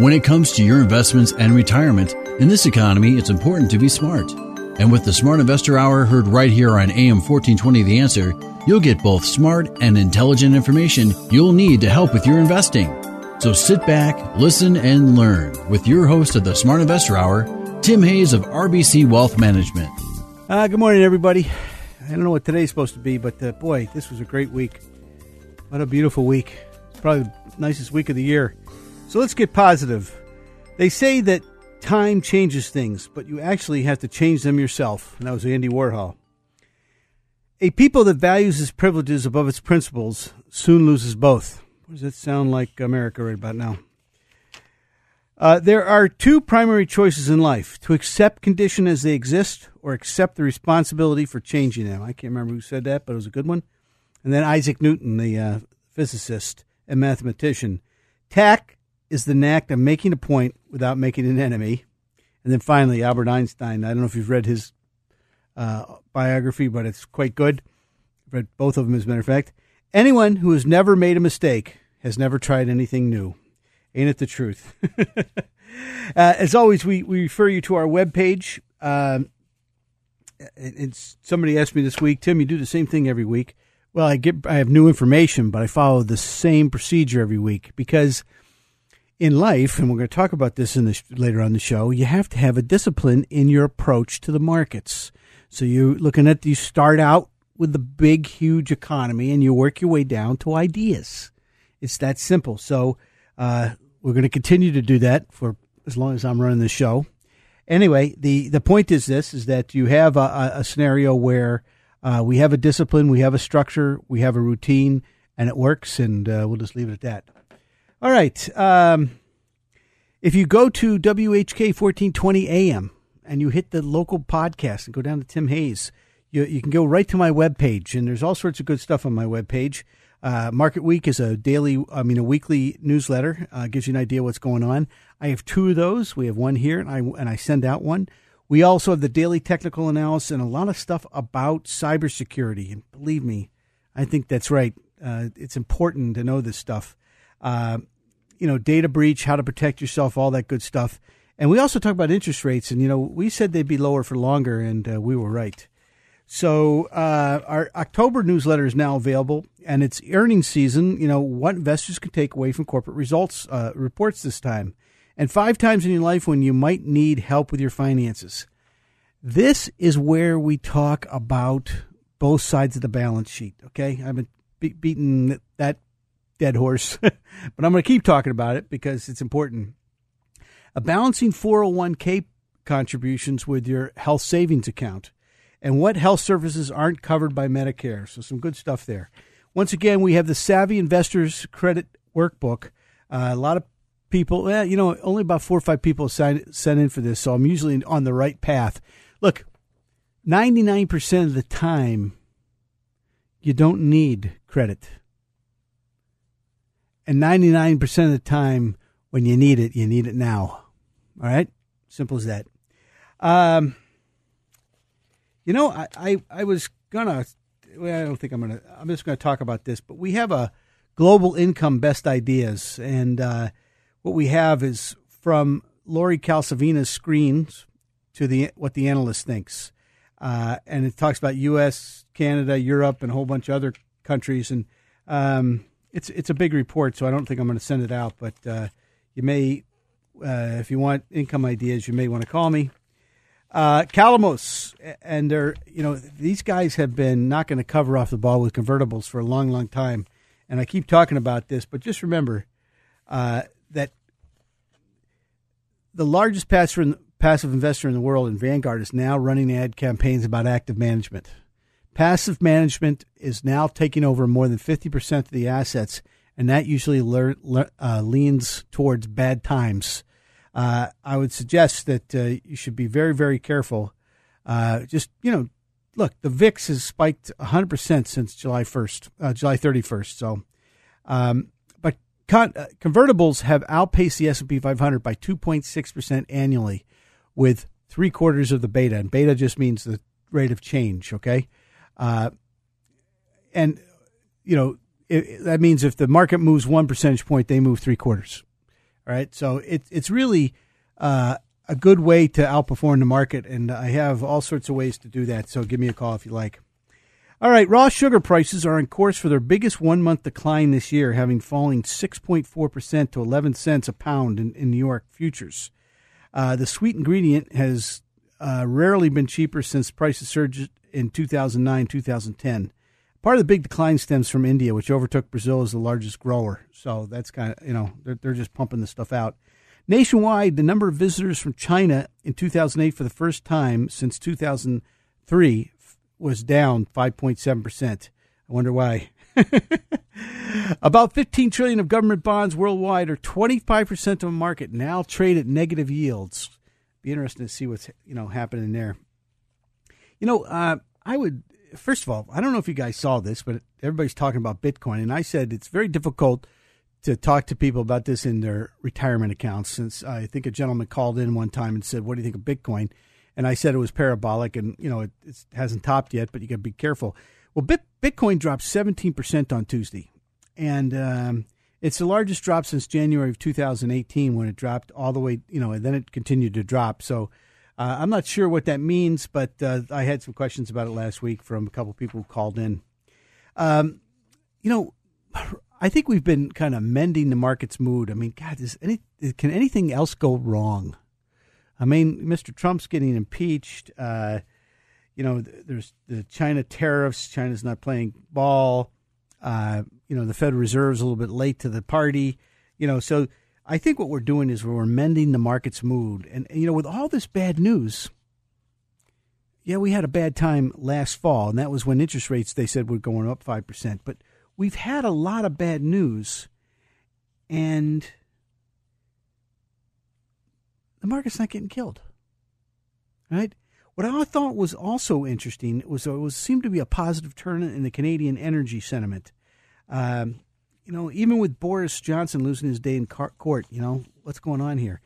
When it comes to your investments and retirement, in this economy, it's important to be smart. And with the Smart Investor Hour heard right here on AM 1420 The Answer, you'll get both smart and intelligent information you'll need to help with your investing. So sit back, listen, and learn with your host of the Smart Investor Hour, Tim Hayes of RBC Wealth Management. Good morning, everybody. I don't know what today's supposed to be, but boy, this was a great week. What a beautiful week. It's probably the nicest week of the year. So let's get positive. They say that time changes things, but you actually have to change them yourself. And that was Andy Warhol. A people that values its privileges above its principles soon loses both. What does that sound like America right about now? There are two primary choices in life, to accept conditions as they exist or accept the responsibility for changing them. I can't remember who said that, but it was a good one. And then Isaac Newton, the physicist and mathematician. Tact is the knack of making a point without making an enemy. And then finally, Albert Einstein. I don't know if you've read his biography, but it's quite good. I've read both of them, as a matter of fact. Anyone who has never made a mistake has never tried anything new. Ain't it the truth? As always, we refer you to our webpage. And somebody asked me this week, Tim, you do the same thing every week. Well, I have new information, but I follow the same procedure every week because in life, and we're going to talk about this in later on the show, you have to have a discipline in your approach to the markets. So you're looking at, you start out with the big, huge economy and you work your way down to ideas. It's that simple. So we're going to continue to do that for as long as I'm running the show. Anyway, the point is this, is that you have a scenario where we have a discipline, we have a structure, we have a routine, and it works, and we'll just leave it at that. All right. If you go to WHK 1420 AM and you hit the local podcast and go down to Tim Hayes, you can go right to my webpage, and there's all sorts of good stuff on my webpage. Market Week is a weekly newsletter. Gives you an idea what's going on. I have two of those. We have one here, and I send out one. We also have the daily technical analysis and a lot of stuff about cybersecurity. And believe me, I think that's right. It's important to know this stuff. Data breach, how to protect yourself, all that good stuff. And we also talk about interest rates. And, we said they'd be lower for longer, and we were right. So our October newsletter is now available, and it's earnings season. What investors can take away from corporate results reports this time, and 5 times in your life when you might need help with your finances. This is where we talk about both sides of the balance sheet. Okay, I've been beating that dead horse, but I'm going to keep talking about it because it's important. Balancing 401k contributions with your health savings account. And what health services aren't covered by Medicare. So some good stuff there. Once again, we have the Savvy Investors Credit Workbook. A lot of people, only about 4 or 5 people sent in for this, so I'm usually on the right path. Look, 99% of the time, you don't need credit. And 99% of the time, when you need it now. All right? Simple as that. I was going to, I don't think I'm just going to talk about this, but we have a global income best ideas. And what we have is from Lori Calcavina's screens to what the analyst thinks. And it talks about U.S., Canada, Europe, and a whole bunch of other countries. And it's a big report, so I don't think I'm going to send it out. But you may, if you want income ideas, you may want to call me. Calamos, and they're, these guys have been knocking the cover off the ball with convertibles for a long, long time. And I keep talking about this, but just remember that the largest passive investor in the world in Vanguard is now running ad campaigns about active management. Passive management is now taking over more than 50% of the assets, and that usually leans towards bad times. I would suggest that you should be very, very careful. Look, the VIX has spiked 100% since July 31st. So, but convertibles have outpaced the S&P 500 by 2.6% annually, with 3/4 of the beta, and beta just means the rate of change. Okay, and you know that means if the market moves 1 percentage point, they move 3/4. All right, so it's really a good way to outperform the market, and I have all sorts of ways to do that, so give me a call if you like. All right, raw sugar prices are on course for their biggest one-month decline this year, having fallen 6.4% to 11 cents a pound in New York futures. The sweet ingredient has rarely been cheaper since prices surged in 2009-2010. Part of the big decline stems from India, which overtook Brazil as the largest grower. So that's kind of, they're just pumping this stuff out. Nationwide, the number of visitors from China in 2008 for the first time since 2003 was down 5.7%. I wonder why. About $15 trillion of government bonds worldwide, or 25% of the market, now trade at negative yields. Be interesting to see what's happening there. I would, first of all, I don't know if you guys saw this, but everybody's talking about Bitcoin, and I said it's very difficult to talk to people about this in their retirement accounts, since I think a gentleman called in one time and said, what do you think of Bitcoin? And I said it was parabolic and, it hasn't topped yet, but you got to be careful. Well, Bitcoin dropped 17% on Tuesday, and it's the largest drop since January of 2018, when it dropped all the way, and then it continued to drop. So I'm not sure what that means, but I had some questions about it last week from a couple of people who called in. I think we've been kind of mending the market's mood. I mean, God, can anything else go wrong? I mean, Mr. Trump's getting impeached. There's the China tariffs. China's not playing ball. The Federal Reserve's a little bit late to the party. So I think what we're doing is we're mending the market's mood. And with all this bad news, we had a bad time last fall, and that was when interest rates, they said, were going up 5%. But we've had a lot of bad news, and the market's not getting killed, right? What I thought was also interesting was it seemed to be a positive turn in the Canadian energy sentiment. Even with Boris Johnson losing his day in court, what's going on here?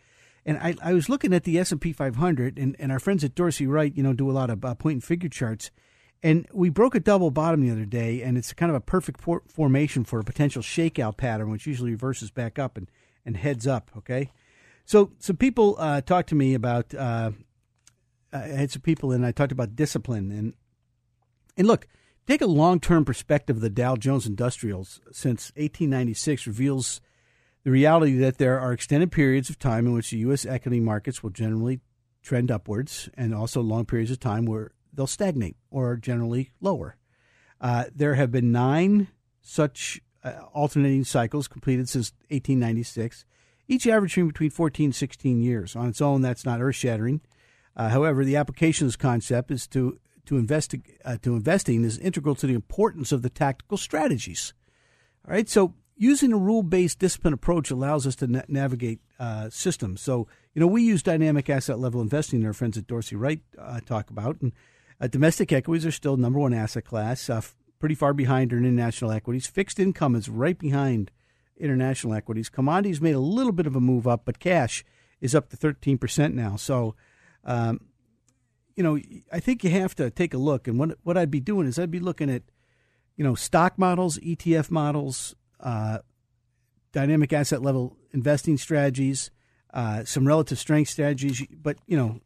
And I was looking at the S&P 500, and our friends at Dorsey Wright, do a lot of point and figure charts. And we broke a double bottom the other day, and it's kind of a perfect formation for a potential shakeout pattern, which usually reverses back up and heads up, okay? So some people talked to me about I talked about discipline. And look, take a long-term perspective of the Dow Jones Industrials since 1896 reveals the reality that there are extended periods of time in which the U.S. equity markets will generally trend upwards, and also long periods of time where they'll stagnate or generally lower. There have been 9 such alternating cycles completed since 1896, each averaging between 14 and 16 years. On its own, that's not earth-shattering. However, the application of this concept is to investing is integral to the importance of the tactical strategies. All right, so using a rule-based discipline approach allows us to navigate systems. So, we use dynamic asset level investing that our friends at Dorsey Wright talk about, and domestic equities are still number one asset class, pretty far behind international equities. Fixed income is right behind international equities. Commodities made a little bit of a move up, but cash is up to 13% now. So, I think you have to take a look. And what I'd be doing is I'd be looking at, stock models, ETF models, dynamic asset level investing strategies, some relative strength strategies. But, you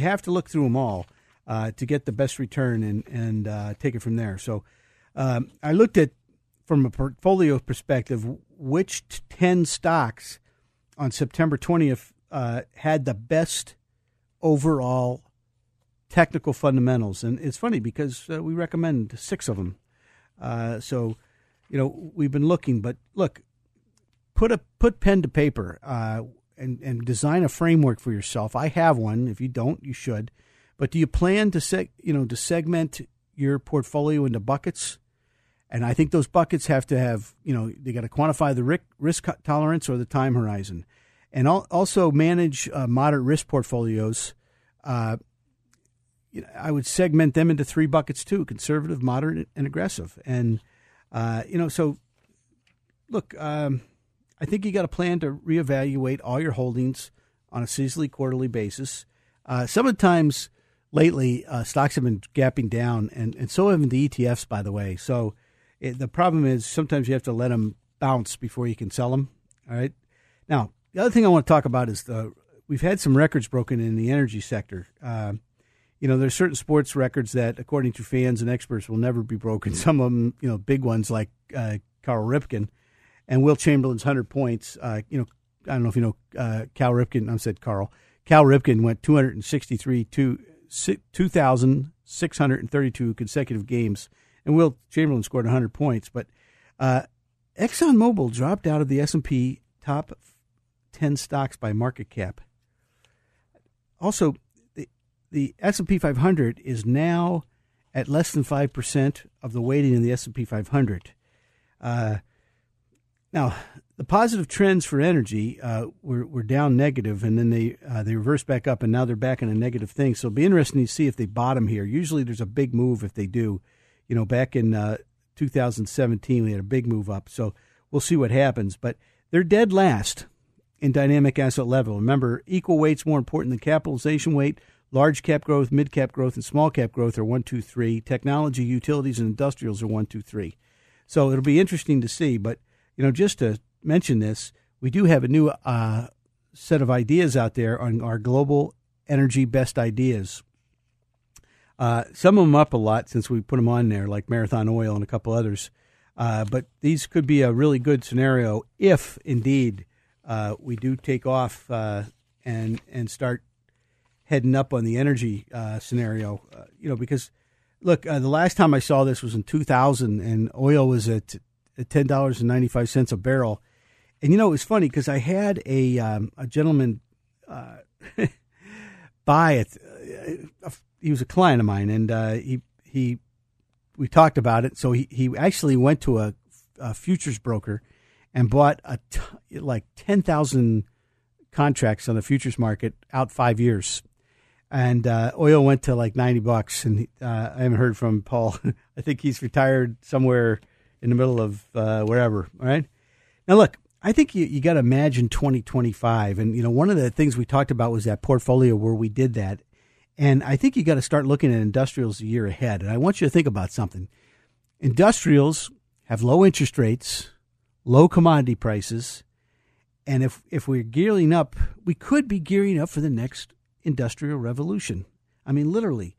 have to look through them all. To get the best return and take it from there. So I looked at, from a portfolio perspective, which 10 stocks on September 20th had the best overall technical fundamentals. And it's funny because we recommend 6 of them. We've been looking. But look, put pen to paper and design a framework for yourself. I have one. If you don't, you should. But do you plan to segment your portfolio into buckets? And I think those buckets have to have, you know, they got to quantify the risk tolerance or the time horizon, and also manage moderate risk portfolios. You know, I would segment them into three buckets too: conservative, moderate, and aggressive. And you know, so look, I think you got to plan to reevaluate all your holdings on a seasonally, quarterly basis. Sometimes lately, stocks have been gapping down, and so have the ETFs, by the way. So the problem is sometimes you have to let them bounce before you can sell them. All right. Now, the other thing I want to talk about is we've had some records broken in the energy sector. You know, there's certain sports records that, according to fans and experts, will never be broken. Some of them, you know, big ones like Carl Ripken and Will Chamberlain's 100 points. You know, I don't know if you know Cal Ripken went 2,632 consecutive games, and Will Chamberlain scored 100 points. But ExxonMobil dropped out of the S&P top 10 stocks by market cap. Also, the S&P 500 is now at less than 5% of the weighting in the S&P 500. Now, the positive trends for energy were down negative, and then they reversed back up, and now they're back in a negative thing. So it'll be interesting to see if they bottom here. Usually there's a big move if they do. You know, back in 2017, we had a big move up. So we'll see what happens. But they're dead last in dynamic asset level. Remember, equal weight's more important than capitalization weight. Large cap growth, mid cap growth, and small cap growth are 1, 2, 3. Technology, utilities, and industrials are 1, 2, 3. So it'll be interesting to see. But you know, just to mention this, we do have a new set of ideas out there on our global energy best ideas. Some of them up a lot since we put them on there, like Marathon Oil and a couple others. But these could be a really good scenario if, indeed, we do take off and start heading up on the energy scenario. You know, because, look, the last time I saw this was in 2000, and oil was at $10.95 a barrel. And, you know, it was funny because I had a gentleman buy it. He was a client of mine, and we talked about it. So he actually went to a futures broker and bought like 10,000 contracts on the futures market out 5 years. And oil went to like $90, and I haven't heard from Paul. I think he's retired somewhere in the middle of wherever, all right? Now, look, I think you got to imagine 2025. And, you know, one of the things we talked about was that portfolio where we did that. And I think you got to start looking at industrials a year ahead. And I want you to think about something. Industrials have low interest rates, low commodity prices. And if we're gearing up, we could be gearing up for the next industrial revolution. I mean, literally.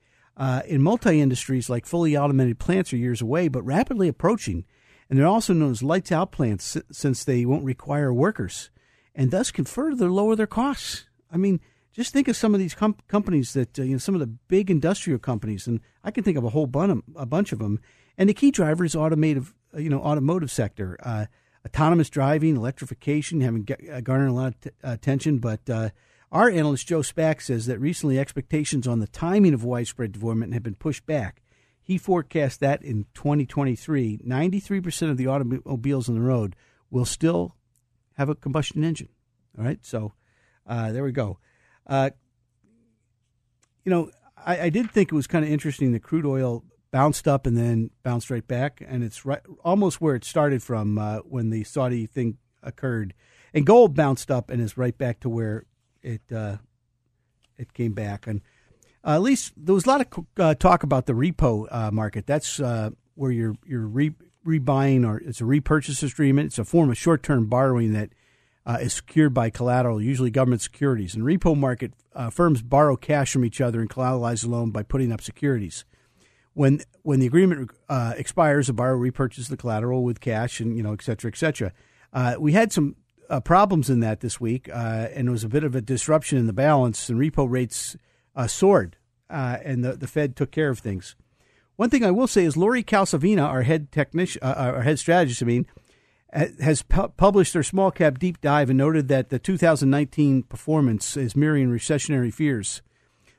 In multi-industries, like fully automated plants are years away, but rapidly approaching. And they're also known as lights-out plants since they won't require workers and thus can further lower their costs. I mean, just think of some of these companies that, you know, some of the big industrial companies, and I can think of a bunch of them. And the key driver is automotive sector, autonomous driving, electrification, having garnered a lot of attention, but our analyst, Joe Spack, says that recently expectations on the timing of widespread deployment have been pushed back. He forecast that in 2023, 93% of the automobiles on the road will still have a combustion engine. All right, so there we go. You know, I did think it was kind of interesting that crude oil bounced up and then bounced right back, and it's right, almost where it started from when the Saudi thing occurred. And gold bounced up and is right back to where it came back. And at least there was a lot of talk about the repo market. That's where you're rebuying, or it's a repurchase agreement. It's a form of short-term borrowing that is secured by collateral, usually government securities. In repo market, firms borrow cash from each other and collateralize the loan by putting up securities. When the agreement expires, the borrower repurchases the collateral with cash, and, you know, et cetera, et cetera. We had some problems in that this week, and it was a bit of a disruption in the balance, and repo rates soared, and the Fed took care of things. One thing I will say is Lori Calcavina, our head strategist, has published their small cap deep dive and noted that the 2019 performance is mirroring recessionary fears.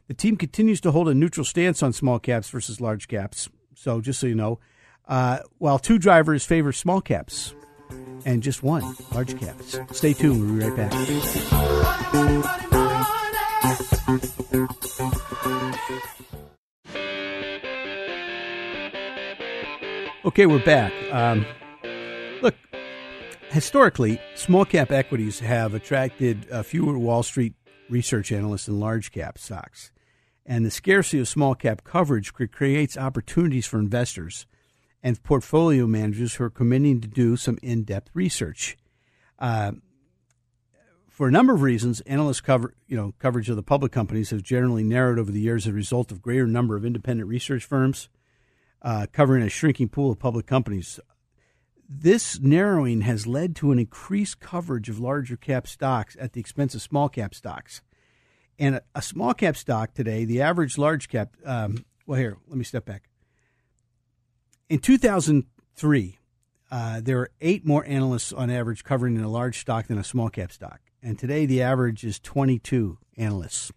The team continues to hold a neutral stance on small caps versus large caps. So just so you know, while two drivers favor small caps and just one, large caps. Stay tuned. We'll be right back. Okay, we're back. Look, historically, small cap equities have attracted fewer Wall Street research analysts than large cap stocks. And the scarcity of small cap coverage creates opportunities for investors and portfolio managers who are committing to do some in-depth research. For a number of reasons, analyst coverage of the public companies have generally narrowed over the years as a result of greater number of independent research firms covering a shrinking pool of public companies. This narrowing has led to an increased coverage of larger cap stocks at the expense of small cap stocks. And a small cap stock today, the average large cap, let me step back. In 2003, there were 8 more analysts on average covering a large stock than a small cap stock. And today, the average is 22 analysts.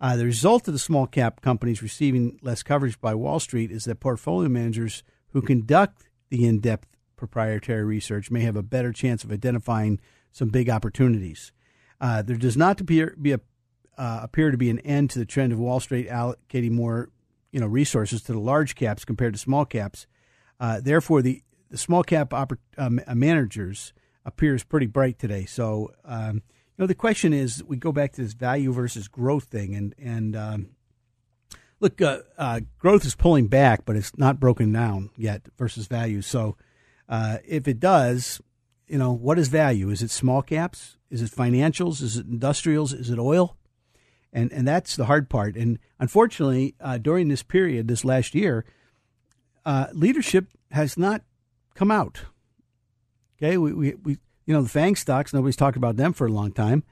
The result of the small cap companies receiving less coverage by Wall Street is that portfolio managers who conduct the in-depth proprietary research may have a better chance of identifying some big opportunities. There does not appear to be an end to the trend of Wall Street allocating more resources to the large caps compared to small caps. Therefore, the small cap managers appears pretty bright today. So, the question is, we go back to this value versus growth thing. And look, growth is pulling back, but it's not broken down yet versus value. So if it does, what is value? Is it small caps? Is it financials? Is it industrials? Is it oil? And that's the hard part. And unfortunately, during this period, this last year, leadership has not come out. Okay, we the FANG stocks, nobody's talked about them for a long time.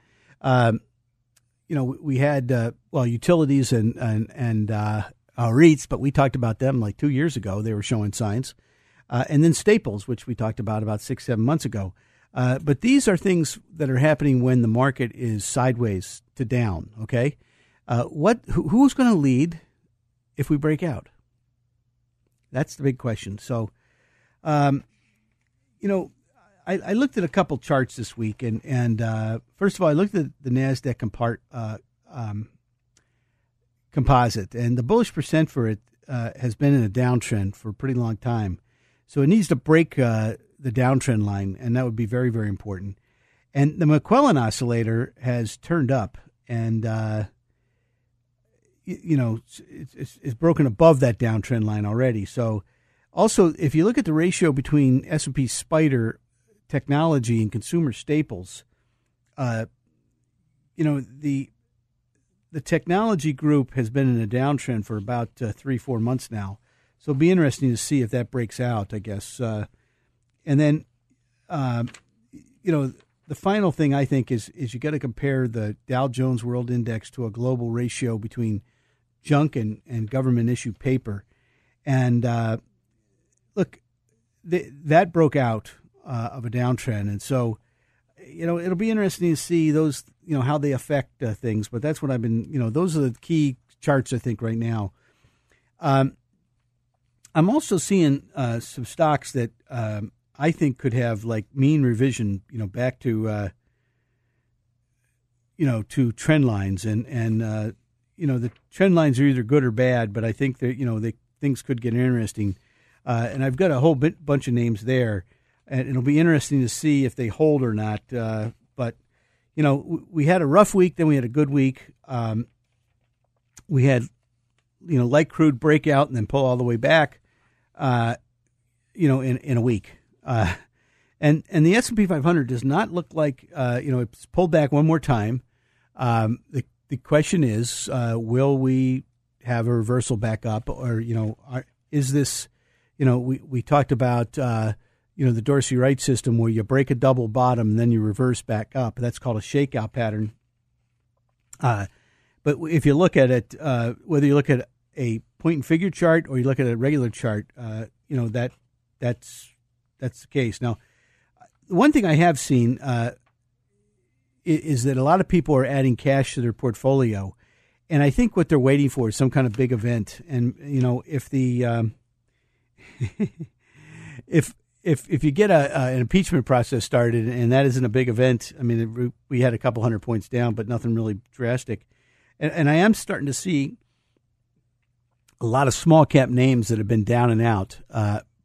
We had utilities and REITs, but we talked about them like 2 years ago. They were showing signs, and then Staples, which we talked about 6-7 months ago. But these are things that are happening when the market is sideways to down, okay? Who's going to lead if we break out? That's the big question. So, I looked at a couple charts this week, and first of all, I looked at the NASDAQ composite, and the bullish percent for it has been in a downtrend for a pretty long time. So it needs to break the downtrend line, and that would be very, very important. And the McClellan oscillator has turned up, and it's broken above that downtrend line already. So, also, if you look at the ratio between S&P Spider technology and consumer staples, the technology group has been in a downtrend for about 3-4 months now. So, it'll be interesting to see if that breaks out, I guess. And then, the final thing I think is you got to compare the Dow Jones World Index to a global ratio between junk and government-issued paper. And that broke out of a downtrend. And so, it'll be interesting to see those, how they affect things. But that's what I've been, those are the key charts, I think, right now. I'm also seeing some stocks that I think could have like mean revision, back to, to trend lines and the trend lines are either good or bad, but I think that, things could get interesting. And I've got a whole bunch of names there, and it'll be interesting to see if they hold or not. But we had a rough week, then we had a good week. We had, light crude breakout and then pull all the way back, in a week. And the S&P 500 does not look like, it's pulled back one more time. The question is, will we have a reversal back up or, is this, we talked about, the Dorsey Wright system where you break a double bottom and then you reverse back up. That's called a shakeout pattern. But if you look at it, whether you look at a point and figure chart or you look at a regular chart, that's the case. Now, one thing I have seen is that a lot of people are adding cash to their portfolio, and I think what they're waiting for is some kind of big event. And if the if you get an impeachment process started, and that isn't a big event, I mean, we had a couple hundred points down, but nothing really drastic. And I am starting to see a lot of small cap names that have been down and out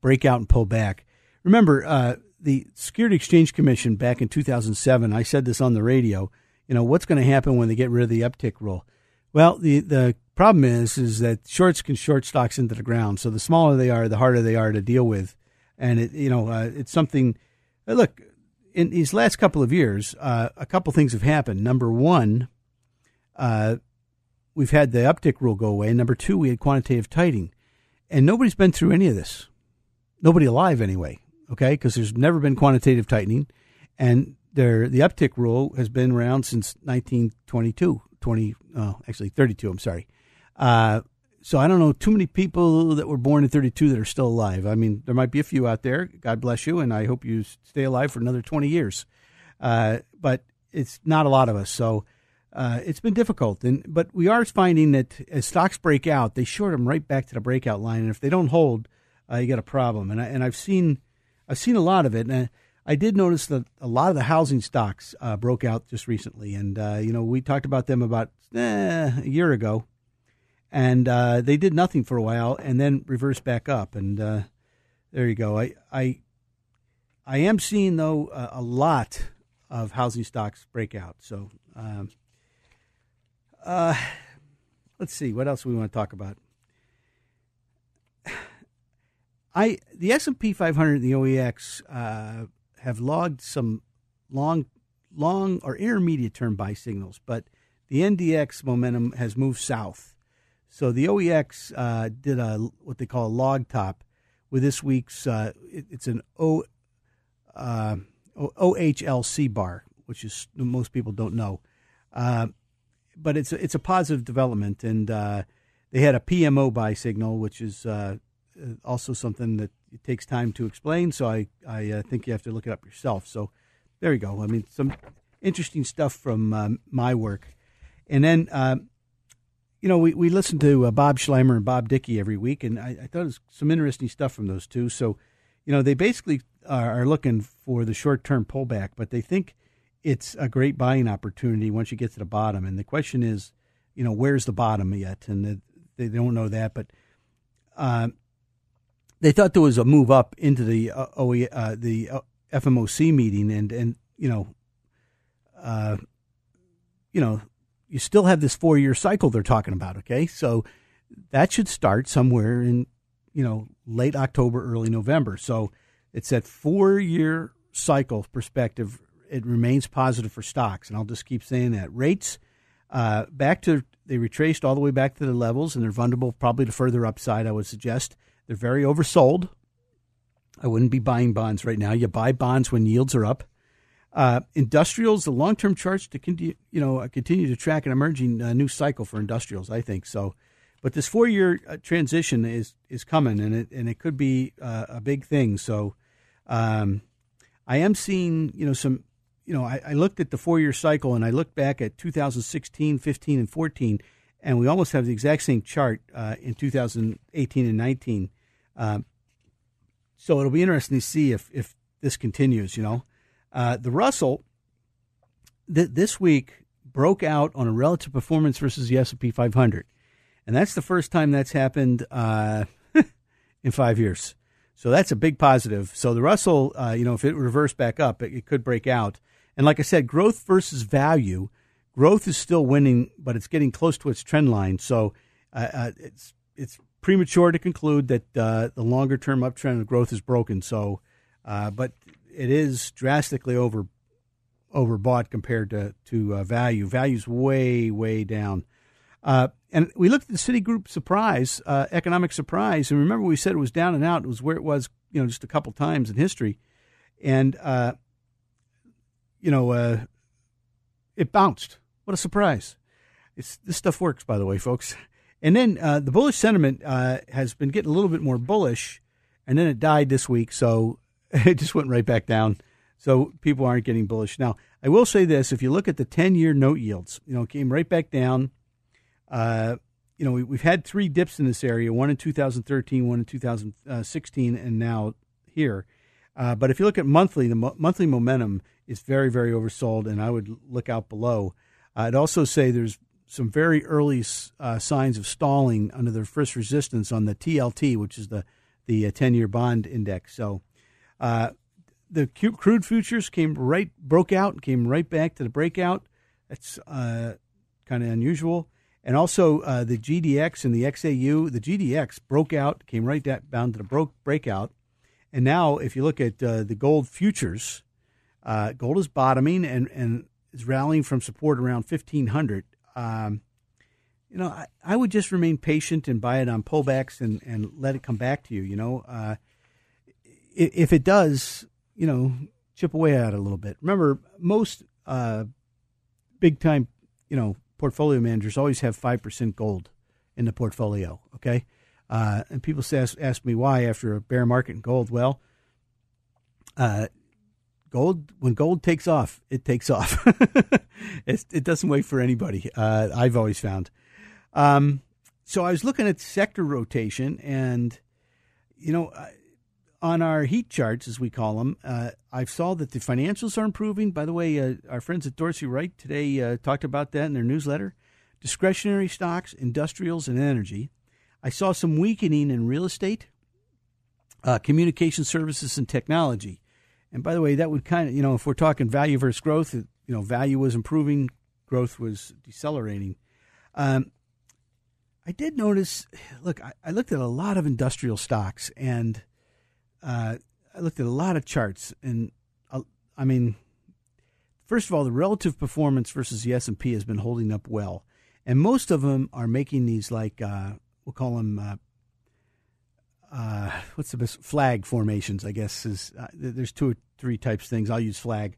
break out and pull back. Remember, the Security Exchange Commission back in 2007, I said this on the radio, you know, what's going to happen when they get rid of the uptick rule? Well, the problem is that shorts can short stocks into the ground. So the smaller they are, the harder they are to deal with. And it, you know, it's something. Look, in these last couple of years, a couple things have happened. Number one, we've had the uptick rule go away. Number two, we had quantitative tightening, and nobody's been through any of this. Nobody alive, anyway. Okay, because there's never been quantitative tightening, and the uptick rule has been around since 1932. 32. So I don't know too many people that were born in 1932 that are still alive. I mean, there might be a few out there. God bless you, and I hope you stay alive for another 20 years. But it's not a lot of us, so it's been difficult. But we are finding that as stocks break out, they short them right back to the breakout line, and if they don't hold, you got a problem. And I've seen a lot of it. And I did notice that a lot of the housing stocks broke out just recently, and you know, we talked about them about a year ago. And they did nothing for a while and then reversed back up. And there you go. I am seeing, though, a lot of housing stocks break out. So let's see. What else do we want to talk about? The S&P 500 and the OEX have logged some long or intermediate-term buy signals, but the NDX momentum has moved south. So the OEX did what they call a log top with this week's, it's an OHLC bar, which is most people don't know. But it's a positive development, and they had a PMO buy signal, which is also something that it takes time to explain, so I think you have to look it up yourself. So there you go. I mean, some interesting stuff from my work. And then... you know, we listen to Bob Schleimer and Bob Dickey every week, and I thought it was some interesting stuff from those two. So, you know, they basically are looking for the short-term pullback, but they think it's a great buying opportunity once you get to the bottom. And the question is, you know, where's the bottom yet? And they don't know that, but they thought there was a move up into the FMOC meeting, and you know, you still have this 4-year cycle they're talking about, okay? So that should start somewhere in, you know, late October, early November. So it's that 4-year cycle perspective. It remains positive for stocks, and I'll just keep saying that. Rates, they retraced all the way back to the levels, and they're vulnerable probably to further upside, I would suggest. They're very oversold. I wouldn't be buying bonds right now. You buy bonds when yields are up. Industrials, the long-term charts to continue to track an emerging new cycle for industrials, I think so. But this 4-year transition is coming, and it could be a big thing. So I am seeing, you know, some, you know, I looked at the 4-year cycle, and I looked back at 2016, 15, and 14, and we almost have the exact same chart in 2018 and 19. So it'll be interesting to see if this continues, you know. The Russell this week broke out on a relative performance versus the S&P 500, and that's the first time that's happened in 5 years. So that's a big positive. So the Russell, you know, if it reversed back up, it could break out. And like I said, growth versus value. Growth is still winning, but it's getting close to its trend line. So it's premature to conclude that the longer-term uptrend of growth is broken. So, but it is drastically overbought compared to value. Value's way down. And we looked at the Citigroup surprise, economic surprise, and remember we said it was down and out. It was where it was, you know, just a couple times in history. And, you know, it bounced. What a surprise. This stuff works, by the way, folks. And then the bullish sentiment has been getting a little bit more bullish, and then it died this week, so it just went right back down. So people aren't getting bullish. Now, I will say this. If you look at the 10-year note yields, you know, it came right back down. You know, we've had three dips in this area, one in 2013, one in 2016, and now here. But if you look at monthly, the monthly momentum is very, very oversold, and I would look out below. I'd also say there's some very early signs of stalling under their first resistance on the TLT, which is the 10-year bond index. So the crude futures broke out and came right back to the breakout. That's kind of unusual. And also the GDX and the XAU, the GDX broke out, came right down to the breakout. And now if you look at the gold futures, gold is bottoming and is rallying from support around 1,500. I would just remain patient and buy it on pullbacks and let it come back to you, If it does, chip away at it a little bit. Remember, most big-time, portfolio managers always have 5% gold in the portfolio, okay? And people ask me why after a bear market in gold. Well, when gold takes off, it takes off. It doesn't wait for anybody, I've always found. So I was looking at sector rotation, and, on our heat charts, as we call them, I saw that the financials are improving. By the way, our friends at Dorsey Wright today talked about that in their newsletter. Discretionary stocks, industrials, and energy. I saw some weakening in real estate, communication services, and technology. And by the way, that would kind of, if we're talking value versus growth, value was improving, growth was decelerating. I did notice, look, I looked at a lot of industrial stocks, and I looked at a lot of charts, and first of all, the relative performance versus the S&P has been holding up well. And most of them are making these we'll call them, what's the best, flag formations, I guess. There's two or three types of things. I'll use flag.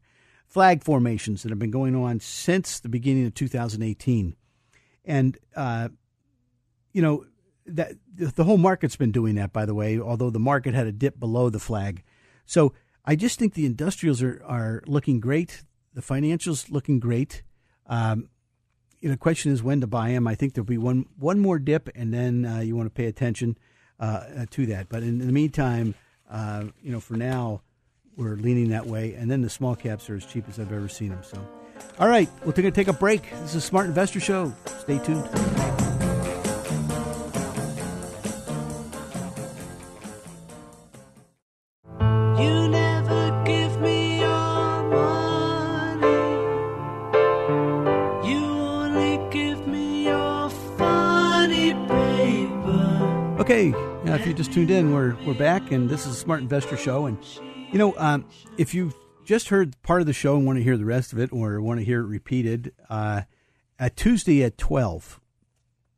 Flag formations that have been going on since the beginning of 2018. And, that the whole market's been doing that, by the way, although the market had a dip below the flag. So I just think the industrials are looking great. The financials looking great. The question is when to buy them. I think there'll be one more dip, and then you want to pay attention to that. But in the meantime, for now, we're leaning that way. And then the small caps are as cheap as I've ever seen them. So, all right, we're going to take a break. This is the Smart Investor Show. Stay tuned. If you just tuned in, we're back, and this is the Smart Investor Show. And, if you just heard part of the show and want to hear the rest of it or want to hear it repeated, at Tuesday at 12,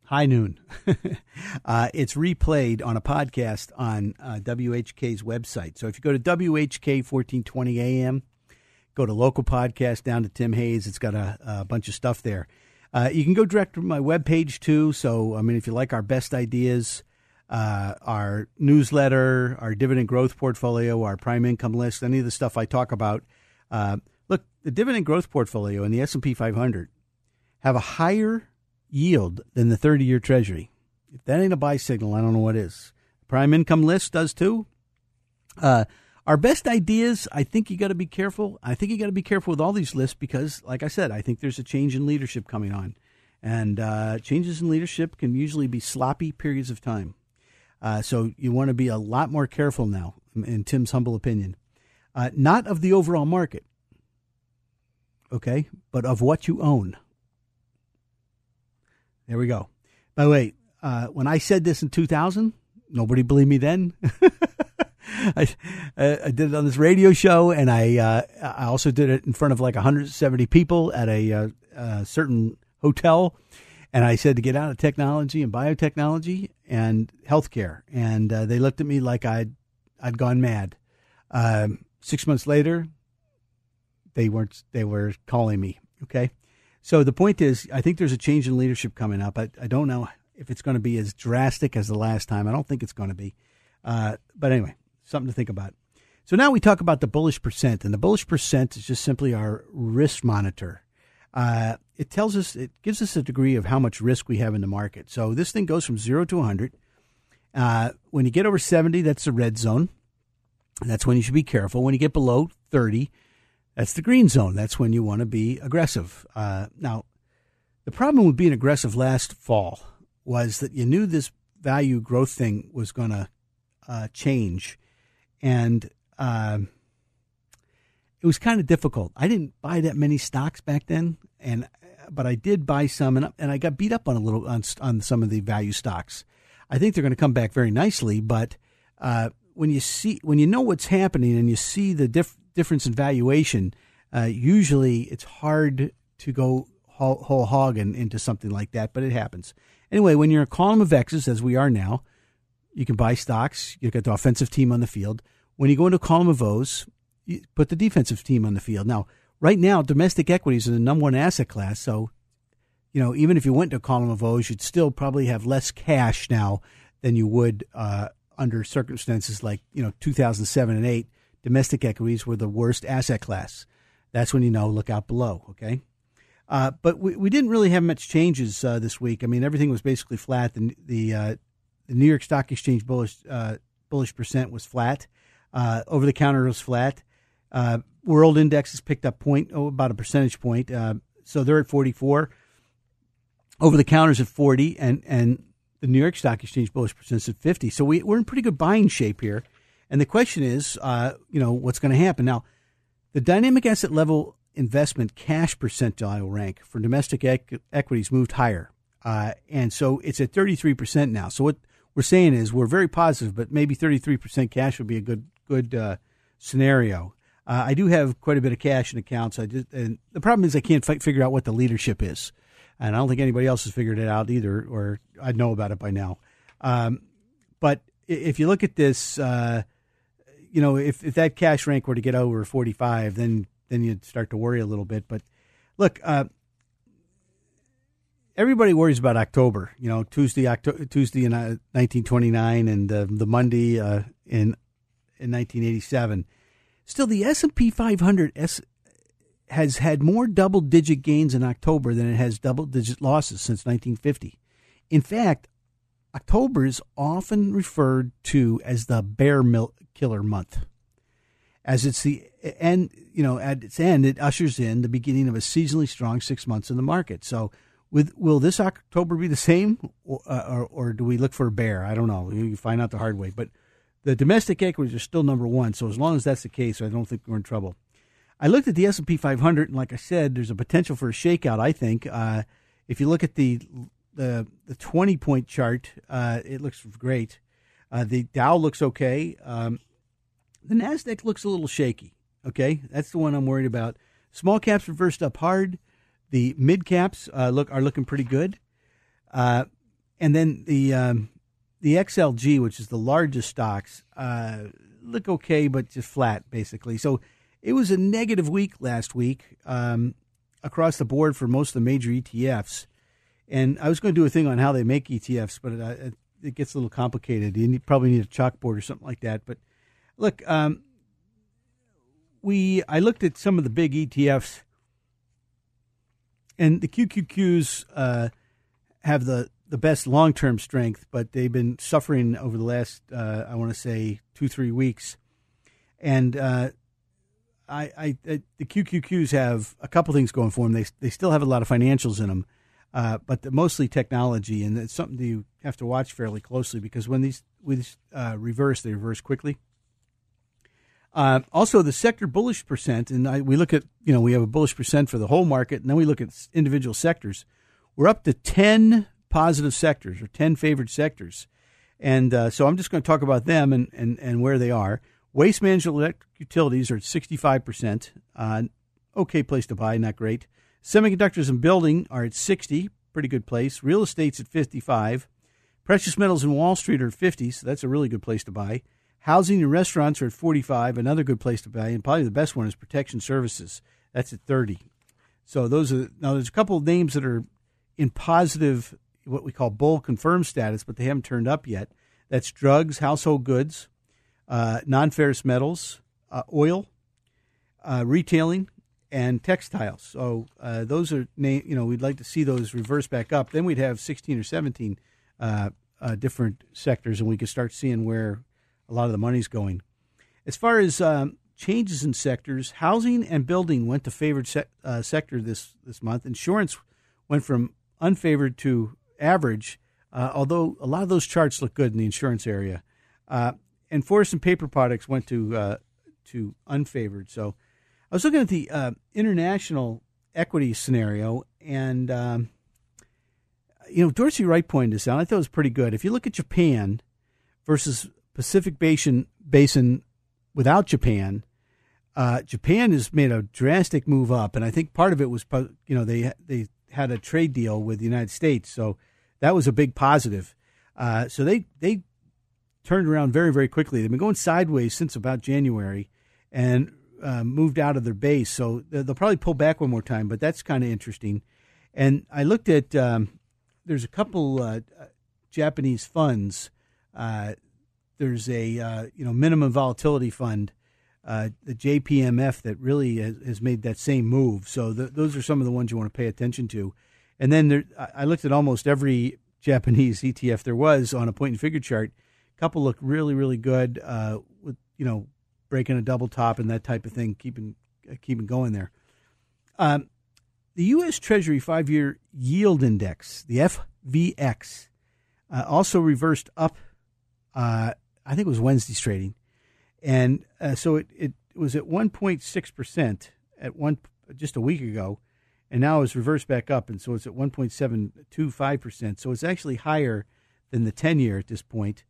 high noon, it's replayed on a podcast on WHK's website. So if you go to WHK 1420 AM, go to local podcast down to Tim Hayes. It's got a bunch of stuff there. You can go direct to my webpage, too. So, if you like our best ideas, our newsletter, our dividend growth portfolio, our prime income list, any of the stuff I talk about. Look, the dividend growth portfolio and the S&P 500 have a higher yield than the 30-year Treasury. If that ain't a buy signal, I don't know what is. Prime income list does too. Our best ideas, I think you got to be careful. I think you got to be careful with all these lists because, like I said, I think there's a change in leadership coming on. And changes in leadership can usually be sloppy periods of time. So you want to be a lot more careful now, in Tim's humble opinion. Not of the overall market, okay, but of what you own. There we go. By the way, when I said this in 2000, nobody believed me then. I did it on this radio show, and I also did it in front of like 170 people at a certain hotel. And I said to get out of technology and biotechnology and healthcare. And they looked at me like I'd gone mad. 6 months later, they were calling me. Okay. So the point is, I think there's a change in leadership coming up. I don't know if it's going to be as drastic as the last time. I don't think it's going to be. But anyway, something to think about. So now we talk about the bullish percent. And the bullish percent is just simply our risk monitor. It tells us, it gives us a degree of how much risk we have in the market. So this thing goes from 0 to 100. When you get over 70, that's the red zone. And that's when you should be careful. When you get below 30, that's the green zone. That's when you want to be aggressive. Now, the problem with being aggressive last fall was that you knew this value growth thing was going to change, and it was kind of difficult. I didn't buy that many stocks back then, but I did buy some, and I got beat up on a little on some of the value stocks. I think they're going to come back very nicely, but when you know what's happening and you see the difference in valuation, usually it's hard to go whole hog into something like that, but it happens. Anyway, when you're a column of X's, as we are now, you can buy stocks. You've got the offensive team on the field. When you go into a column of O's, you put the defensive team on the field. Now, right now, domestic equities are the number one asset class, so you know, even if you went to a column of O's, you'd still probably have less cash now than you would under circumstances like, you know, 2007 and 8. Domestic equities were the worst asset class. That's when you know, look out below, okay? But we didn't really have much changes this week. I mean, everything was basically flat. The New York Stock Exchange bullish percent was flat. Over-the-counter was flat. World indexes picked up about a percentage point. So they're at 44. Over the counters at 40, and the New York Stock Exchange bullish percent's at 50. So we're in pretty good buying shape here. And the question is, what's going to happen? Now, the dynamic asset level investment cash percentile rank for domestic equities moved higher. And so it's at 33% now. So what we're saying is we're very positive, but maybe 33% cash would be a good scenario. I do have quite a bit of cash in accounts. And the problem is I can't figure out what the leadership is. And I don't think anybody else has figured it out either, or I'd know about it by now. But if you look at this, if that cash rank were to get over 45, then you'd start to worry a little bit. But look, everybody worries about October. You know, Tuesday in 1929 and the Monday in 1987. Still, the S&P 500 has had more double-digit gains in October than it has double-digit losses since 1950. In fact, October is often referred to as the bear killer month. As it's the end, at its end, it ushers in the beginning of a seasonally strong 6 months in the market. So, will this October be the same, or do we look for a bear? I don't know. You find out the hard way. But the domestic equities are still number one. So as long as that's the case, I don't think we're in trouble. I looked at the S&P 500, and like I said, there's a potential for a shakeout, I think. If you look at the 20-point chart, it looks great. The Dow looks okay. The NASDAQ looks a little shaky, okay? That's the one I'm worried about. Small caps reversed up hard. The mid caps are looking pretty good. And then the XLG, which is the largest stocks, look okay, but just flat, basically. So it was a negative week last week across the board for most of the major ETFs. And I was going to do a thing on how they make ETFs, but it gets a little complicated. You probably need a chalkboard or something like that. But look, I looked at some of the big ETFs, and the QQQs have the best long-term strength, but they've been suffering over the last, 2-3 weeks. And the QQQs have a couple things going for them. They still have a lot of financials in them, but they're mostly technology, and it's something that you have to watch fairly closely because when these reverse, they reverse quickly. Also, the sector bullish percent, and we look at, we have a bullish percent for the whole market, and then we look at individual sectors. We're up to 10 positive sectors or 10 favored sectors, and so I'm just going to talk about them and where they are. Waste management electric utilities are at 65%. Okay place to buy, not great. Semiconductors and building are at 60, pretty good place. Real estate's at 55. Precious metals and Wall Street are at 50, so that's a really good place to buy. Housing and restaurants are at 45, another good place to buy. And probably the best one is protection services. That's at 30. So there's a couple of names that are in positive, what we call bull confirmed status, but they haven't turned up yet. That's drugs, household goods, non-ferrous metals, oil, retailing, and textiles. So those are we'd like to see those reverse back up. Then we'd have 16 or 17 different sectors, and we could start seeing where a lot of the money's going. As far as changes in sectors, housing and building went to favored sector this month. Insurance went from unfavored to average, although a lot of those charts look good in the insurance area. And forest and paper products went to unfavored. So I was looking at the international equity scenario, and Dorsey Wright pointed this out. I thought it was pretty good. If you look at Japan versus Pacific Basin without Japan, Japan has made a drastic move up, and I think part of it was they had a trade deal with the United States, so that was a big positive. So they turned around very, very quickly. They've been going sideways since about January and moved out of their base. So they'll probably pull back one more time, but that's kind of interesting. And I looked at there's a couple Japanese funds. There's a minimum volatility fund, the JPMF, that really has made that same move. So those are some of the ones you want to pay attention to. And then I looked at almost every Japanese ETF there was on a point and figure chart. A couple look really, really good with breaking a double top and that type of thing, keeping going there. The U.S. Treasury 5-year yield index, the FVX, also reversed up. I think it was Wednesday's trading, and so it was at 1.6% at one just a week ago, and now it's reversed back up, and so it's at 1.725%. So it's actually higher than the 10-year at this point.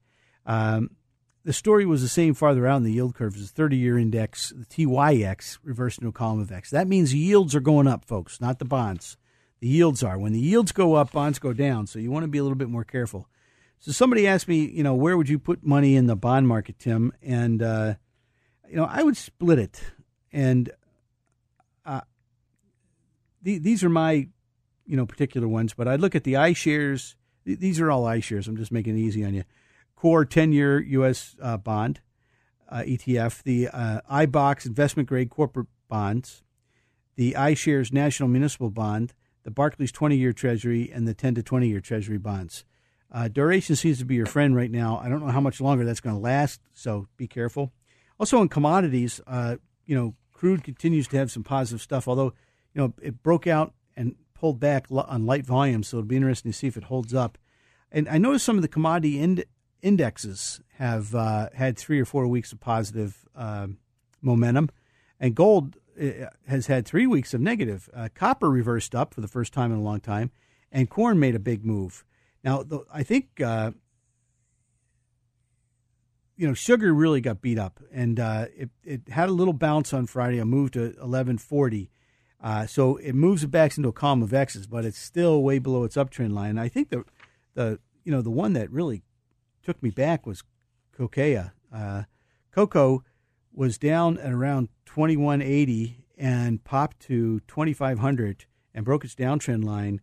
The story was the same farther out in the yield curve. It's the 30-year index, the TYX, reversed into a column of X. That means yields are going up, folks, not the bonds. The yields are. When the yields go up, bonds go down, so you want to be a little bit more careful. So somebody asked me, where would you put money in the bond market, Tim? And, I would split it. And these are my, particular ones, but I look at the iShares. These are all iShares. I'm just making it easy on you. Core 10-year U.S. bond ETF, the iBox investment-grade corporate bonds, the iShares National Municipal Bond, the Barclays 20-year Treasury, and the 10 to 20-year Treasury bonds. Duration seems to be your friend right now. I don't know how much longer that's going to last, so be careful. Also in commodities, crude continues to have some positive stuff, although, it broke out and pulled back on light volume, so it'll be interesting to see if it holds up. And I noticed some of the commodity indexes have had 3 or 4 weeks of positive momentum, and gold has had 3 weeks of negative. Copper reversed up for the first time in a long time, and corn made a big move. Now, I think, sugar really got beat up, and it had a little bounce on Friday, a move to 1140. So it moves back into a column of X's, but it's still way below its uptrend line. I think the one that really took me back was Cocoa. Cocoa was down at around 2180 and popped to 2500 and broke its downtrend line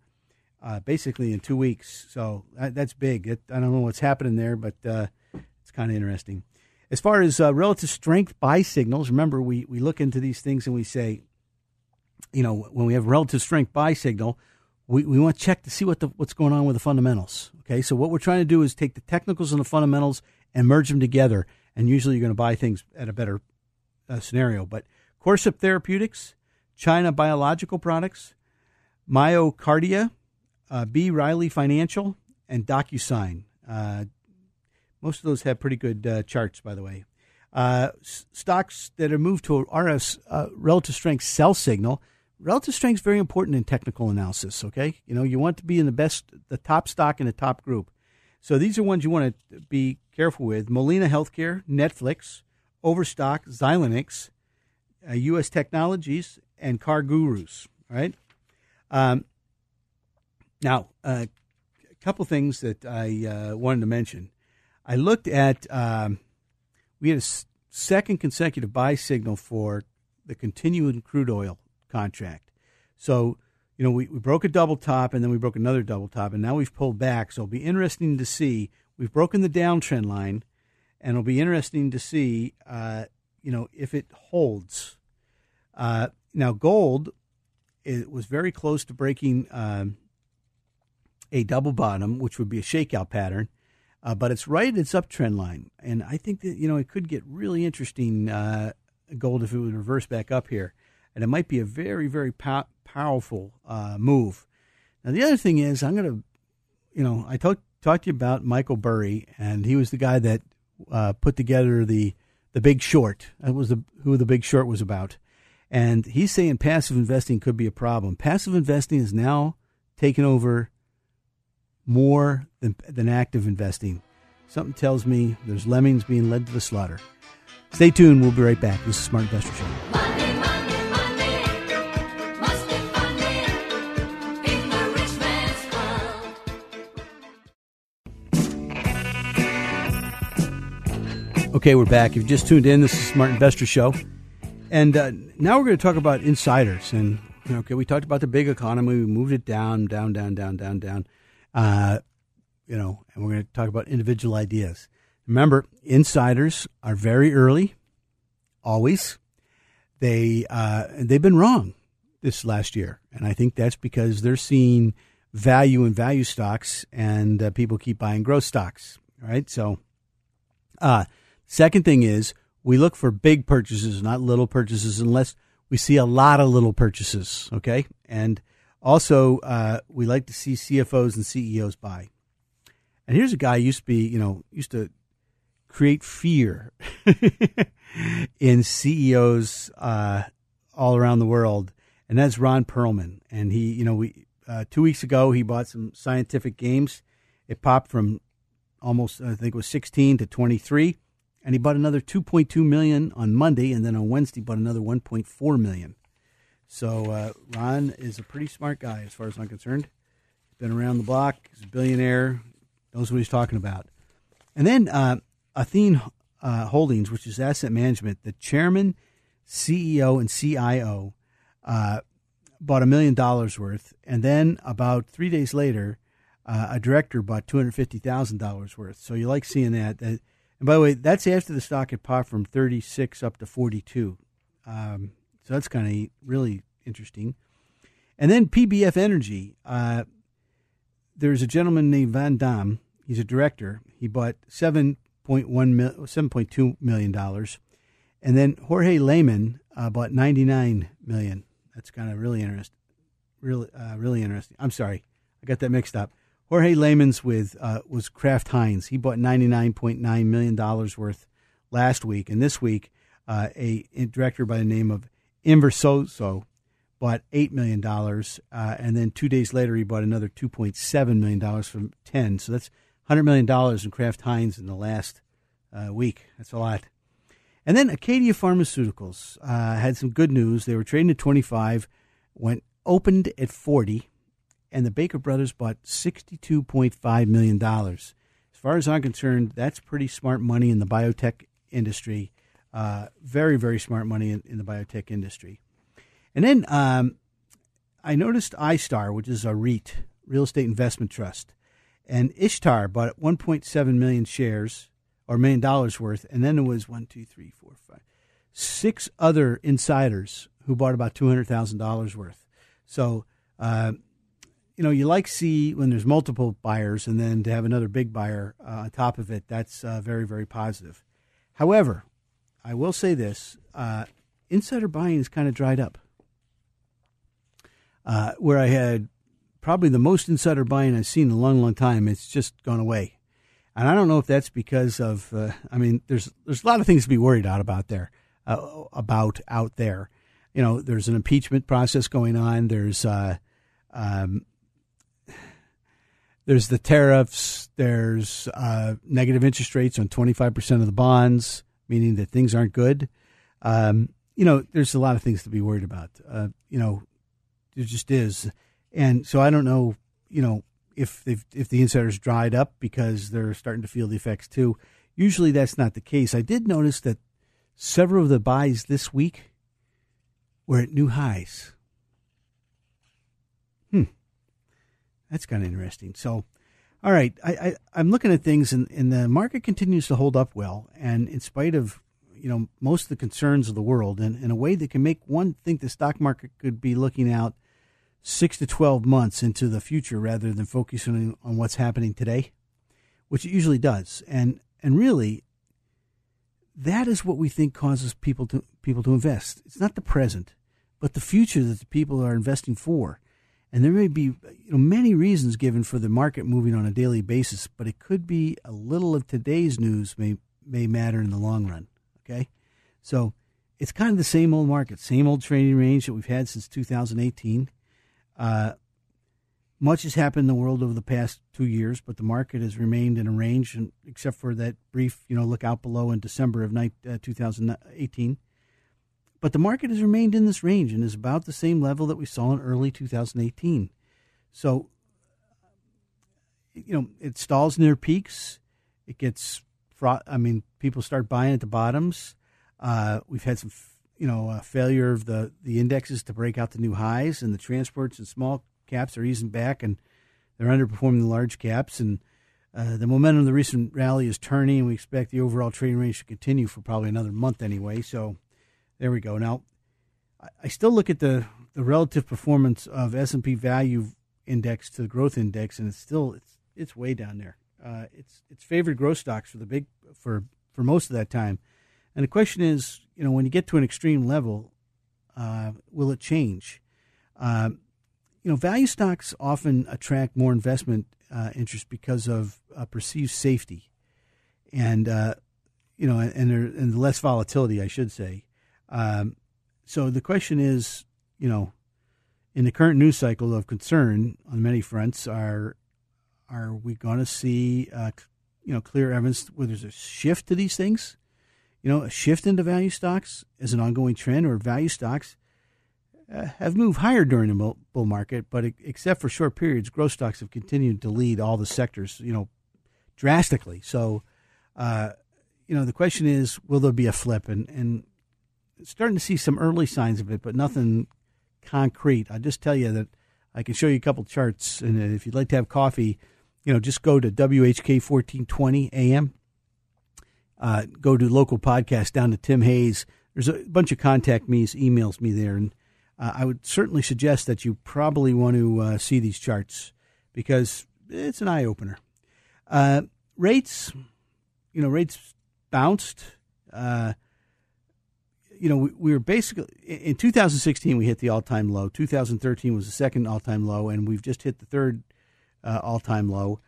basically in 2 weeks. So that's big. I don't know what's happening there, but it's kind of interesting. As far as relative strength buy signals, remember we look into these things and we say, when we have relative strength buy signal, we want to check to see what's going on with the fundamentals. Okay, so what we're trying to do is take the technicals and the fundamentals and merge them together, and usually you're going to buy things at a better scenario. But Corcept Therapeutics, China Biological Products, Myocardia, B. Riley Financial, and DocuSign. Most of those have pretty good charts, by the way. Stocks that are moved to RS relative strength sell signal. Relative strength is very important in technical analysis, okay? You want to be in the top stock in the top group. So these are ones you want to be careful with. Molina Healthcare, Netflix, Overstock, Xilinx, U.S. Technologies, and Car Gurus, all right? Now, a couple things that I wanted to mention. I looked at, we had a second consecutive buy signal for the continuing crude oil contract. So, we broke a double top, and then we broke another double top, and now we've pulled back. So it'll be interesting to see. We've broken the downtrend line, and it'll be interesting to see, if it holds. Now, gold, it was very close to breaking a double bottom, which would be a shakeout pattern. But it's right at its uptrend line. And I think that, you know, it could get really interesting gold if it would reverse back up here. And it might be a very, very powerful move. Now, the other thing is I'm going to, you know, I talked to you about Michael Burry, and he was the guy that put together the Big Short. That was who the Big Short was about. And he's saying passive investing could be a problem. Passive investing is now taking over more than active investing. Something tells me there's lemmings being led to the slaughter. Stay tuned. We'll be right back. This is Smart Investor Show. Money, must be funny in the rich man's world. Okay, we're back. If you just tuned in, this is Smart Investor Show. And now we're going to talk about insiders. And, okay, we talked about the big economy. We moved it down. You know, and we're going to talk about individual ideas. Remember, insiders are very early, always. They've been wrong this last year, and I think that's because they're seeing value in value stocks, and people keep buying growth stocks. All right. So, second thing is we look for big purchases, not little purchases, unless we see a lot of little purchases. Okay, and also, we like to see CFOs and CEOs buy. And here's a guy who used to create fear in CEOs all around the world, and that's Ron Perlman. And he, 2 weeks ago he bought some Scientific Games. It popped from almost, I think it was 16 to 23, and he bought another 2.2 million on Monday, and then on Wednesday bought another 1.4 million. So Ron is a pretty smart guy as far as I'm concerned. He's been around the block. He's a billionaire. Knows what he's talking about. And then Athene Holdings, which is asset management, the chairman, CEO, and CIO bought $1 million worth. And then about 3 days later, a director bought $250,000 worth. So you like seeing that. And by the way, that's after the stock had popped from 36 up to 42. So that's kind of really interesting. And then PBF Energy, there's a gentleman named Van Damme. He's a director. He bought $7.2 million. And then Jorge Lehmann bought $99 million. That's kind of really interesting. Really interesting. I'm sorry. I got that mixed up. Jorge Lehmann's was Kraft Heinz. He bought $99.9 million worth last week. And this week, a director by the name of Inversoso bought $8 million, and then 2 days later he bought another $2.7 million from 10. So that's $100 million in Kraft Heinz in the last week. That's a lot. And then Acadia Pharmaceuticals had some good news. They were trading at 25, opened at 40, and the Baker brothers bought $62.5 million. As far as I'm concerned, that's pretty smart money in the biotech industry. Very, very smart money in the biotech industry. And then I noticed iStar, which is a REIT, Real Estate Investment Trust, and Ishtar bought 1.7 million shares or $1 million worth. And then there was 6 other insiders who bought about $200,000 worth. So, you like see when there's multiple buyers and then to have another big buyer on top of it, that's very, very positive. However, I will say this, insider buying is kind of dried up. Where I had probably the most insider buying I've seen in a long, long time, it's just gone away. And I don't know if that's because of, there's a lot of things to be worried about there, out there. You know, there's an impeachment process going on. There's the tariffs. There's negative interest rates on 25% of the bonds, meaning that things aren't good. There's a lot of things to be worried about. There just is. And so I don't know, if the insiders dried up because they're starting to feel the effects too. Usually that's not the case. I did notice that several of the buys this week were at new highs. That's kind of interesting. So, all right, I'm looking at things and the market continues to hold up well. And in spite of, most of the concerns of the world in a way that can make one think the stock market could be looking out 6 to 12 months into the future rather than focusing on what's happening today, which it usually does. And really, that is what we think causes people to invest. It's not the present, but the future that the people are investing for. And there may be many reasons given for the market moving on a daily basis, but it could be a little of today's news may matter in the long run, okay? So it's kind of the same old market, same old trading range that we've had since 2018. Much has happened in the world over the past 2 years, but the market has remained in a range, and except for that brief, look out below in December of 2018. But the market has remained in this range and is about the same level that we saw in early 2018. So, it stalls near peaks. It gets fraught. I mean, people start buying at the bottoms. We've had some, failure of the indexes to break out the new highs, and the transports and small caps are easing back, and they're underperforming the large caps. And the momentum of the recent rally is turning, and we expect the overall trading range to continue for probably another month anyway. So, there we go. Now, I still look at the relative performance of S&P Value Index to the Growth Index, and it's way down there. It's favored growth stocks for for most of that time. And the question is, when you get to an extreme level, will it change? Value stocks often attract more investment interest because of perceived safety, and less volatility, I should say. So the question is, in the current news cycle of concern on many fronts, are we going to see, clear evidence where there's a shift to these things? A shift into value stocks is an ongoing trend, or value stocks have moved higher during the bull market, but except for short periods, growth stocks have continued to lead all the sectors, drastically. So, the question is, will there be a flip? And starting to see some early signs of it, but nothing concrete. I'll just tell you that I can show you a couple charts, and if you'd like to have coffee, just go to WHK 1420 AM. Go to local podcast down to Tim Hayes. There's a bunch of contact me's, emails me there, and I would certainly suggest that you probably want to see these charts because it's an eye-opener. Rates, rates bounced. We were basically in 2016. We hit the all-time low. 2013 was the second all-time low, and we've just hit the third all-time low,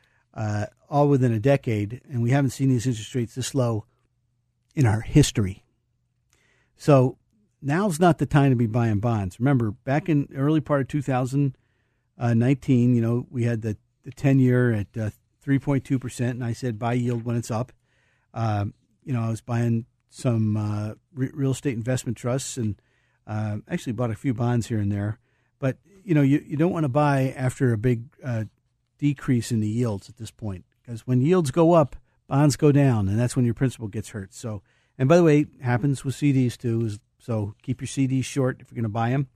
all within a decade. And we haven't seen these interest rates this low in our history. So now's not the time to be buying bonds. Remember, back in the early part of 2019, we had the 10-year at 3.2%, and I said buy yield when it's up. I was buying some real estate investment trusts, and actually bought a few bonds here and there. But, you don't want to buy after a big decrease in the yields at this point, because when yields go up, bonds go down, and that's when your principal gets hurt. So, and by the way, it happens with CDs too, so keep your CDs short if you're going to buy them.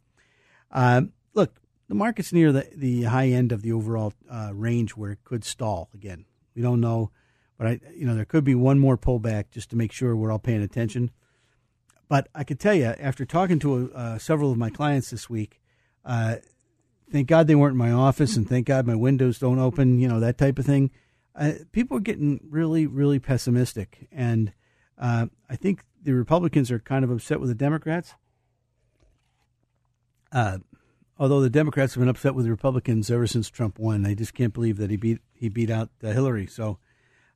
Look, the market's near the high end of the overall range where it could stall again. We don't know. But there could be one more pullback just to make sure we're all paying attention. But I could tell you, after talking to several of my clients this week, thank God they weren't in my office, and thank God my windows don't open, that type of thing. People are getting really, really pessimistic. And I think the Republicans are kind of upset with the Democrats. Although the Democrats have been upset with the Republicans ever since Trump won. They just can't believe that he beat out Hillary. So.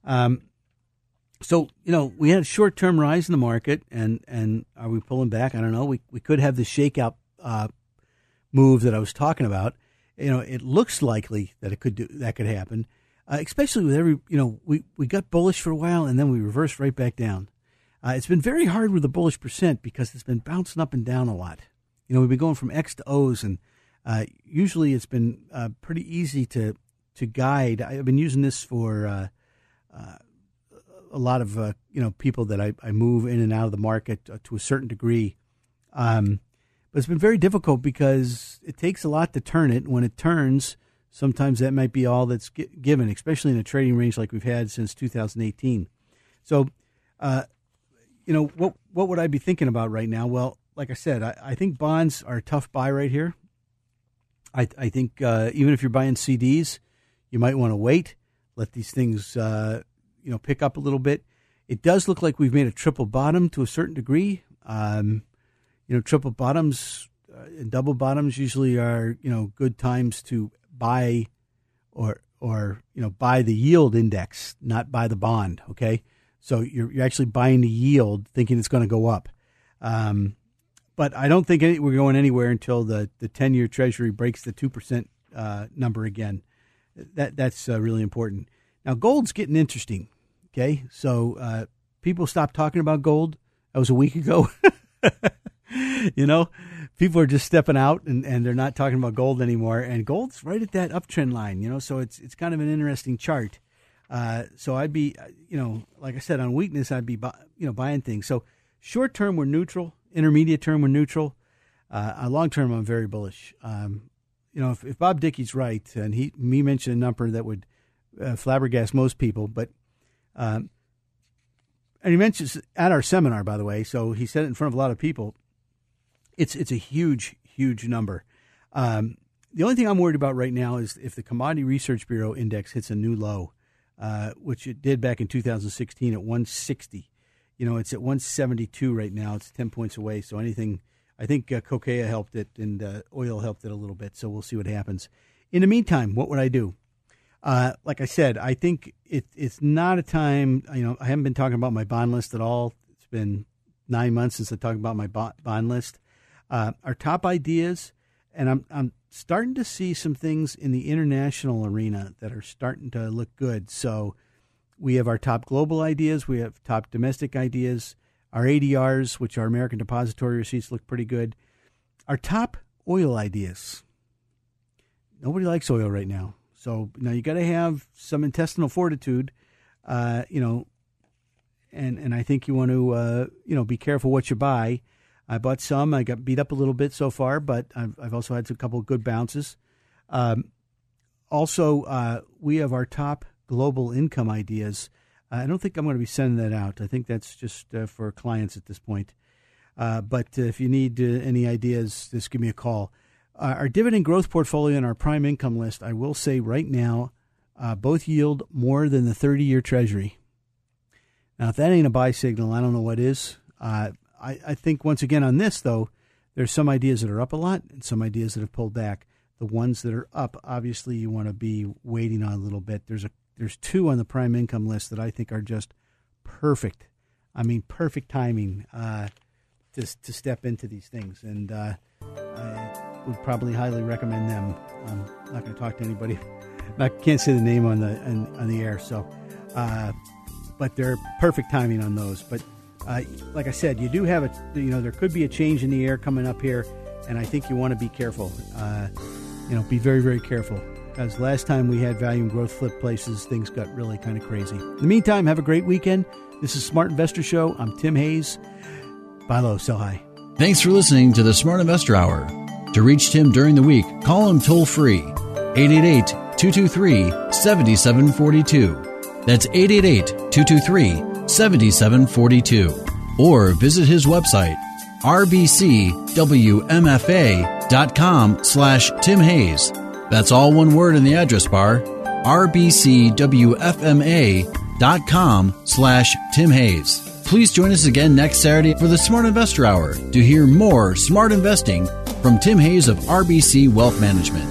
So, we had a short-term rise in the market, and are we pulling back? I don't know. We could have the shakeout move that I was talking about. It looks likely that that could happen, especially with we got bullish for a while, and then we reversed right back down. It's been very hard with the bullish percent because it's been bouncing up and down a lot. We've been going from X to O's, and usually it's been pretty easy to guide. I've been using this for... a lot of people that I move in and out of the market to a certain degree, but it's been very difficult because it takes a lot to turn it. And when it turns, sometimes that might be all that's given, especially in a trading range like we've had since 2018. So, what would I be thinking about right now? Well, like I said, I think bonds are a tough buy right here. I think even if you're buying CDs, you might want to wait. let these things, pick up a little bit. It does look like we've made a triple bottom to a certain degree. Triple bottoms and double bottoms usually are, good times to buy or buy the yield index, not buy the bond. Okay. So you're actually buying the yield thinking it's going to go up. But I don't think we're going anywhere until the 10-year Treasury breaks the 2% number again. That's really important. Now, gold's getting interesting, okay? So people stopped talking about gold. That was a week ago. People are just stepping out, and they're not talking about gold anymore. And gold's right at that uptrend line, so it's kind of an interesting chart. So I'd be, like I said, on weakness, I'd be, buying things. So short term, we're neutral. Intermediate term, we're neutral. Long term, I'm very bullish. If Bob Dickey's right, and he mentioned a number that would flabbergast most people, but and he mentions at our seminar, by the way, so he said it in front of a lot of people. It's a huge, huge number. The only thing I'm worried about right now is if the Commodity Research Bureau Index hits a new low, which it did back in 2016 at 160. It's at 172 right now. It's 10 points away. So anything, I think Cocoa helped it and oil helped it a little bit. So we'll see what happens. In the meantime, what would I do? Like I said, I think it's not a time, I haven't been talking about my bond list at all. It's been 9 months since I talked about my bond list. Our top ideas, and I'm starting to see some things in the international arena that are starting to look good. So we have our top global ideas. We have top domestic ideas. Our ADRs, which are American Depository Receipts, look pretty good. Our top oil ideas. Nobody likes oil right now. So now you got to have some intestinal fortitude, and I think you want to, be careful what you buy. I bought some. I got beat up a little bit so far, but I've also had a couple of good bounces. We have our top global income ideas. I don't think I'm going to be sending that out. I think that's just for clients at this point. But if you need any ideas, just give me a call. Our dividend growth portfolio and our prime income list, I will say right now, both yield more than the 30-year Treasury. Now, if that ain't a buy signal, I don't know what is. I think, once again, on this, though, there's some ideas that are up a lot and some ideas that have pulled back. The ones that are up, obviously, you want to be waiting on a little bit. There's two on the prime income list that I think are just perfect. I mean, perfect timing to step into these things. And I would probably highly recommend them. I'm not going to talk to anybody. I can't say the name on the air. So, but they're perfect timing on those. But like I said, you do have there could be a change in the air coming up here. And I think you want to be careful. Be very, very careful. Because last time we had value and growth flip places, things got really kind of crazy. In the meantime, have a great weekend. This is Smart Investor Show. I'm Tim Hayes. Buy low, sell high. Thanks for listening to the Smart Investor Hour. To reach Tim during the week, call him toll free, 888-223-7742. That's 888-223-7742. Or visit his website, rbcwmfa.com/Tim Hayes. That's all one word in the address bar, rbcwfma.com/Tim Hayes. Please join us again next Saturday for the Smart Investor Hour to hear more smart investing from Tim Hayes of RBC Wealth Management.